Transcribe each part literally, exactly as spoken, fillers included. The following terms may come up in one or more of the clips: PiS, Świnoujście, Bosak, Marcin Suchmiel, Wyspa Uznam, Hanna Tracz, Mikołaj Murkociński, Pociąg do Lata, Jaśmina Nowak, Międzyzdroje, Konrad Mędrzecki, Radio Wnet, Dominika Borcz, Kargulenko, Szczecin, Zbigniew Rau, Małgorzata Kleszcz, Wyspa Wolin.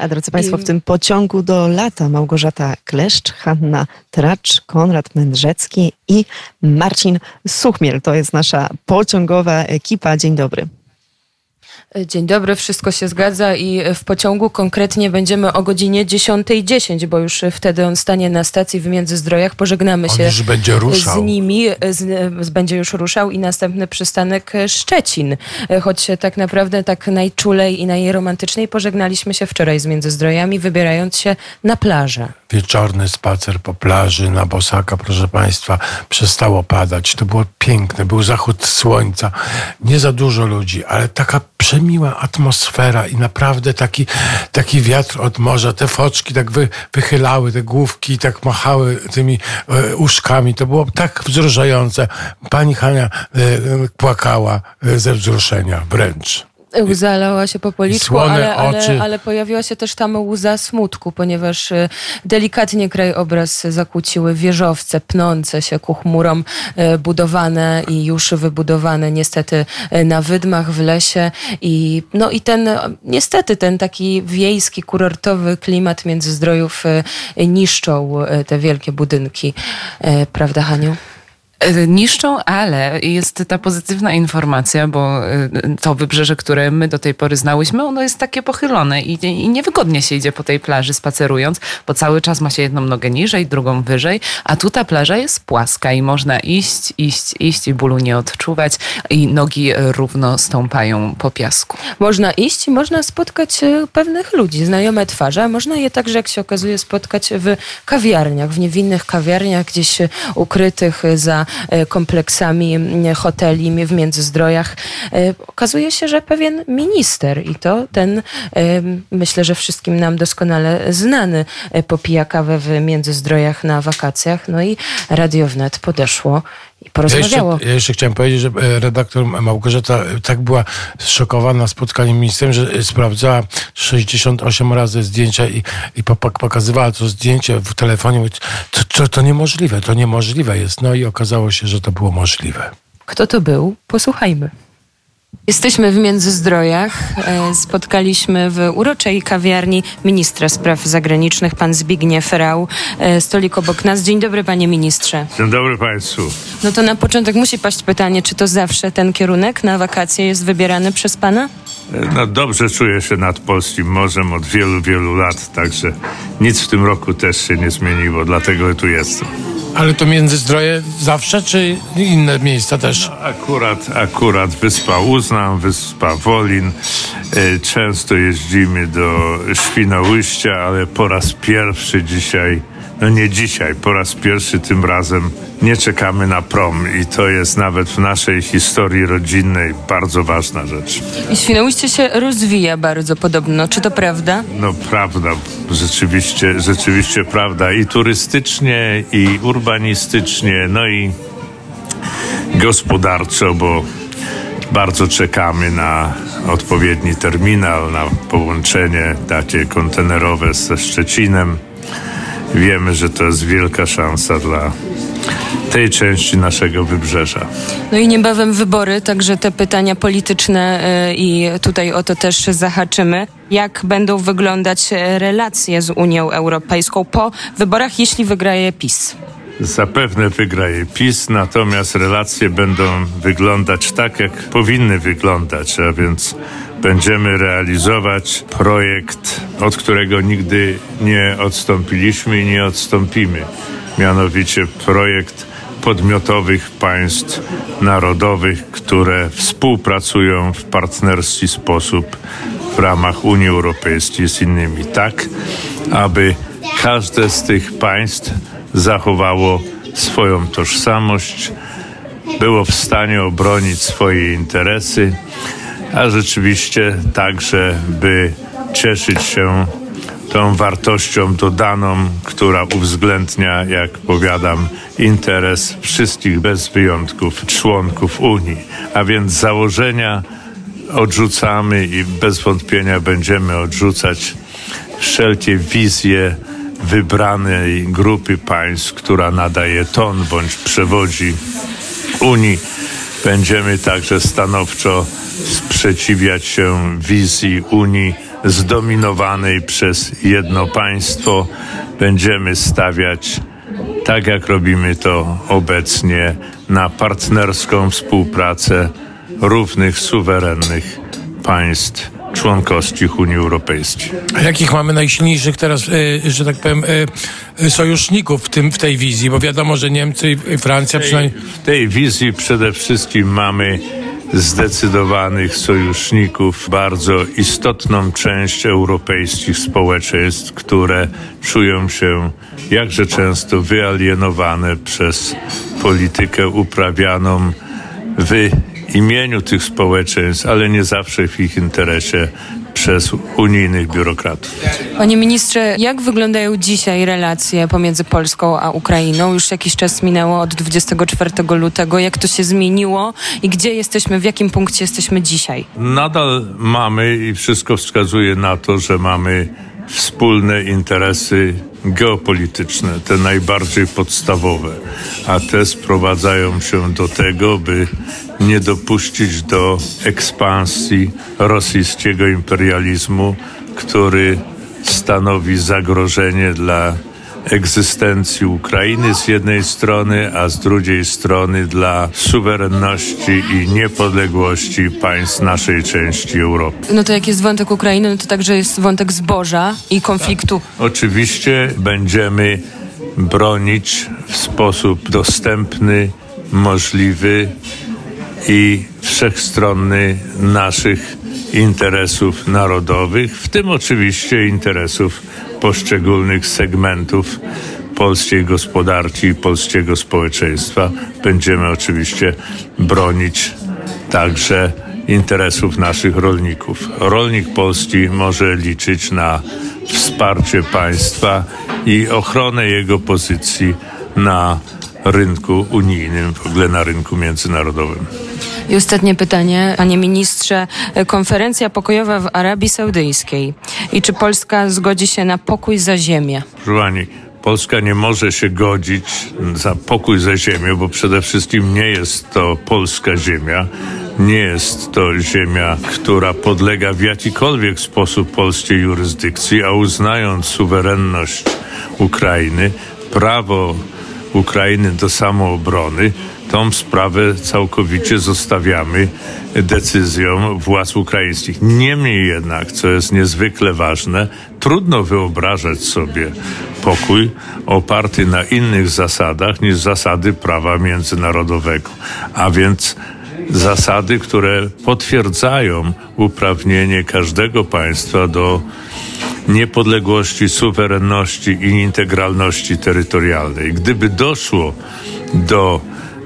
A drodzy Państwo, w tym pociągu do lata Małgorzata Kleszcz, Hanna Tracz, Konrad Mędrzecki i Marcin Suchmiel. To jest nasza pociągowa ekipa. Dzień dobry. Dzień dobry, wszystko się zgadza i w pociągu konkretnie będziemy o godzinie dziesiąta dziesięć, bo już wtedy on stanie na stacji w Międzyzdrojach. Pożegnamy on się już będzie ruszał. z nimi, z, będzie już ruszał i następny przystanek Szczecin. Choć tak naprawdę tak najczulej i najromantyczniej pożegnaliśmy się wczoraj z Międzyzdrojami, wybierając się na plażę. Wieczorny spacer po plaży na Bosaka, proszę Państwa, przestało padać. To było piękne, był zachód słońca. Nie za dużo ludzi, ale taka przemiła atmosfera i naprawdę taki, taki wiatr od morza. Te foczki tak wy, wychylały, te główki tak machały tymi e, uszkami. To było tak wzruszające. Pani Hania e, płakała ze wzruszenia wręcz. Łza lała się po policzku, ale, ale, ale pojawiła się też tam łza smutku, ponieważ delikatnie krajobraz zakłóciły wieżowce pnące się ku chmurom, budowane i już wybudowane niestety na wydmach, w lesie. I, no i ten niestety ten taki wiejski, kurortowy klimat Międzyzdrojów niszczą te wielkie budynki. Prawda, Haniu? Niszczą, ale jest ta pozytywna informacja, bo to wybrzeże, które my do tej pory znałyśmy, ono jest takie pochylone i, i niewygodnie się idzie po tej plaży spacerując, bo cały czas ma się jedną nogę niżej, drugą wyżej, a tu ta plaża jest płaska i można iść, iść, iść i bólu nie odczuwać i nogi równo stąpają po piasku. Można iść i można spotkać pewnych ludzi, znajome twarze, a można je także, jak się okazuje, spotkać w kawiarniach, w niewinnych kawiarniach, gdzieś ukrytych za kompleksami hoteli w Międzyzdrojach. Okazuje się, że pewien minister i to ten, myślę, że wszystkim nam doskonale znany, popija kawę w Międzyzdrojach na wakacjach. No i Radio Wnet podeszło i porozmawiało. Ja jeszcze, ja jeszcze chciałem powiedzieć, że redaktor Małgorzata tak była zszokowana spotkaniem ministrem, że sprawdzała sześćdziesiąt osiem razy zdjęcia i, i pokazywała to zdjęcie w telefonie. To, to, to niemożliwe, to niemożliwe jest. No i okazało się, że to było możliwe. Kto to był? Posłuchajmy. Jesteśmy w Międzyzdrojach. Spotkaliśmy w uroczej kawiarni ministra spraw zagranicznych, pan Zbigniew Rau. Stolik obok nas. Dzień dobry, panie ministrze. Dzień dobry państwu. No to na początek musi paść pytanie, czy to zawsze ten kierunek na wakacje jest wybierany przez pana? No dobrze czuję się nad polskim morzem od wielu, wielu lat, także nic w tym roku też się nie zmieniło, dlatego tu jestem. Ale to Międzyzdroje zawsze, czy inne miejsca też? No, akurat, akurat Wyspa Uznam, Wyspa Wolin. Często jeździmy do Świnoujścia, ale po raz pierwszy dzisiaj, no nie dzisiaj, po raz pierwszy tym razem nie czekamy na prom i to jest nawet w naszej historii rodzinnej bardzo ważna rzecz. I Świnoujście się rozwija bardzo podobno, czy to prawda? No prawda, rzeczywiście, rzeczywiście prawda i turystycznie, i urbanistycznie, no i gospodarczo, bo bardzo czekamy na odpowiedni terminal, na połączenie takie kontenerowe ze Szczecinem. Wiemy, że to jest wielka szansa dla tej części naszego wybrzeża. No i niebawem wybory, także te pytania polityczne i tutaj o to też zahaczymy. Jak będą wyglądać relacje z Unią Europejską po wyborach, jeśli wygraje PiS? Zapewne wygraje PiS, natomiast relacje będą wyglądać tak, jak powinny wyglądać, a więc będziemy realizować projekt, od którego nigdy nie odstąpiliśmy i nie odstąpimy. Mianowicie projekt podmiotowych państw narodowych, które współpracują w partnerski sposób w ramach Unii Europejskiej z innymi, tak aby każde z tych państw zachowało swoją tożsamość, było w stanie obronić swoje interesy, a rzeczywiście także, by cieszyć się tą wartością dodaną, która uwzględnia, jak powiadam, interes wszystkich bez wyjątków członków Unii. A więc założenia odrzucamy i bez wątpienia będziemy odrzucać wszelkie wizje wybranej grupy państw, która nadaje ton bądź przewodzi Unii. Będziemy także stanowczo sprzeciwiać się wizji Unii zdominowanej przez jedno państwo będziemy stawiać, tak jak robimy to obecnie, na partnerską współpracę równych, suwerennych państw członkowskich Unii Europejskiej. A jakich mamy najsilniejszych teraz, y, że tak powiem, y, sojuszników w, tym, w tej wizji? Bo wiadomo, że Niemcy i Francja tej, przynajmniej... W tej wizji przede wszystkim mamy zdecydowanych sojuszników, bardzo istotną część europejskich społeczeństw, które czują się jakże często wyalienowane przez politykę uprawianą w imieniu tych społeczeństw, ale nie zawsze w ich interesie, przez unijnych biurokratów. Panie ministrze, jak wyglądają dzisiaj relacje pomiędzy Polską a Ukrainą? Już jakiś czas minęło od dwudziestego czwartego lutego. Jak to się zmieniło i gdzie jesteśmy, w jakim punkcie jesteśmy dzisiaj? Nadal mamy i wszystko wskazuje na to, że mamy wspólne interesy geopolityczne, te najbardziej podstawowe, a te sprowadzają się do tego, by nie dopuścić do ekspansji rosyjskiego imperializmu, który stanowi zagrożenie dla egzystencji Ukrainy z jednej strony, a z drugiej strony dla suwerenności i niepodległości państw naszej części Europy. No to jak jest wątek Ukrainy, no to także jest wątek zboża i konfliktu. Tak. Oczywiście będziemy bronić w sposób dostępny, możliwy i wszechstronny naszych interesów narodowych, w tym oczywiście interesów poszczególnych segmentów polskiej gospodarki i polskiego społeczeństwa. Będziemy oczywiście bronić także interesów naszych rolników. Rolnik polski może liczyć na wsparcie państwa i ochronę jego pozycji na rynku unijnym, w ogóle na rynku międzynarodowym. I ostatnie pytanie, panie ministrze. Konferencja pokojowa w Arabii Saudyjskiej. I czy Polska zgodzi się na pokój za ziemię? Proszę pani, Polska nie może się godzić za pokój za ziemię, bo przede wszystkim nie jest to polska ziemia. Nie jest to ziemia, która podlega w jakikolwiek sposób polskiej jurysdykcji, a uznając suwerenność Ukrainy, prawo Ukrainy do samoobrony, tą sprawę całkowicie zostawiamy decyzjom władz ukraińskich. Niemniej jednak, co jest niezwykle ważne, trudno wyobrażać sobie pokój oparty na innych zasadach niż zasady prawa międzynarodowego, a więc zasady, które potwierdzają uprawnienie każdego państwa do niepodległości, suwerenności i integralności terytorialnej. Gdyby doszło do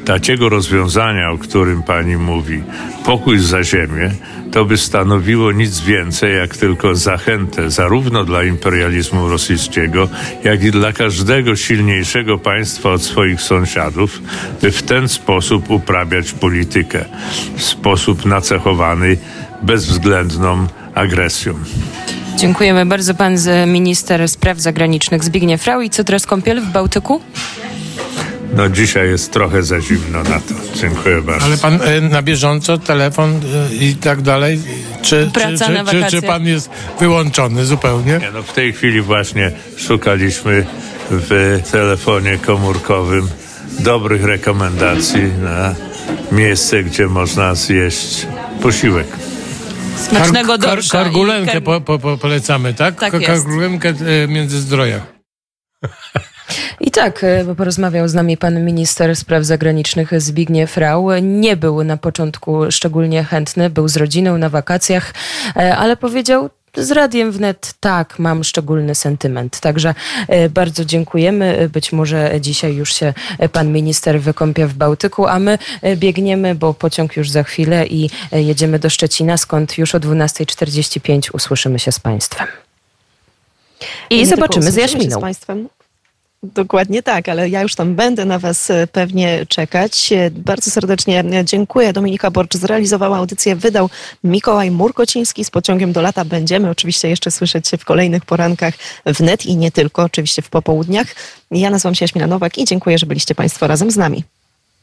takiego rozwiązania, o którym pani mówi, pokój za ziemię, to by stanowiło nic więcej jak tylko zachętę zarówno dla imperializmu rosyjskiego, jak i dla każdego silniejszego państwa od swoich sąsiadów, by w ten sposób uprawiać politykę, w sposób nacechowany bezwzględną agresją. Dziękujemy bardzo. Pan minister spraw zagranicznych Zbigniew Rau. I co teraz, kąpiel w Bałtyku? No dzisiaj jest trochę za zimno na to. Dziękuję bardzo. Ale pan y, na bieżąco, telefon y, i tak dalej? Czy, Praca czy, na czy, czy, czy pan jest wyłączony zupełnie? Nie, no w tej chwili właśnie szukaliśmy w telefonie komórkowym dobrych rekomendacji na miejsce, gdzie można zjeść posiłek. Smacznego dorsza. Kar, kar, Kargulenkę kar... po, po, polecamy, tak? Tak jest. Kargulenkę y, Międzyzdroje. I tak, bo porozmawiał z nami pan minister spraw zagranicznych Zbigniew Rau. Nie był na początku szczególnie chętny, był z rodziną na wakacjach, ale powiedział z Radiem Wnet: tak, mam szczególny sentyment. Także bardzo dziękujemy. Być może dzisiaj już się pan minister wykąpie w Bałtyku, a my biegniemy, bo pociąg już za chwilę i jedziemy do Szczecina, skąd już o dwunasta czterdzieści pięć usłyszymy się z państwem. I, I zobaczymy z Jaśminą. Dokładnie tak, ale ja już tam będę na was pewnie czekać. Bardzo serdecznie dziękuję. Dominika Borcz zrealizowała audycję, wydał Mikołaj Murkociński. Z Pociągiem do lata będziemy oczywiście jeszcze słyszeć się w kolejnych porankach Wnet i nie tylko, oczywiście w popołudniach. Ja nazywam się Jaśmina Nowak i dziękuję, że byliście państwo razem z nami.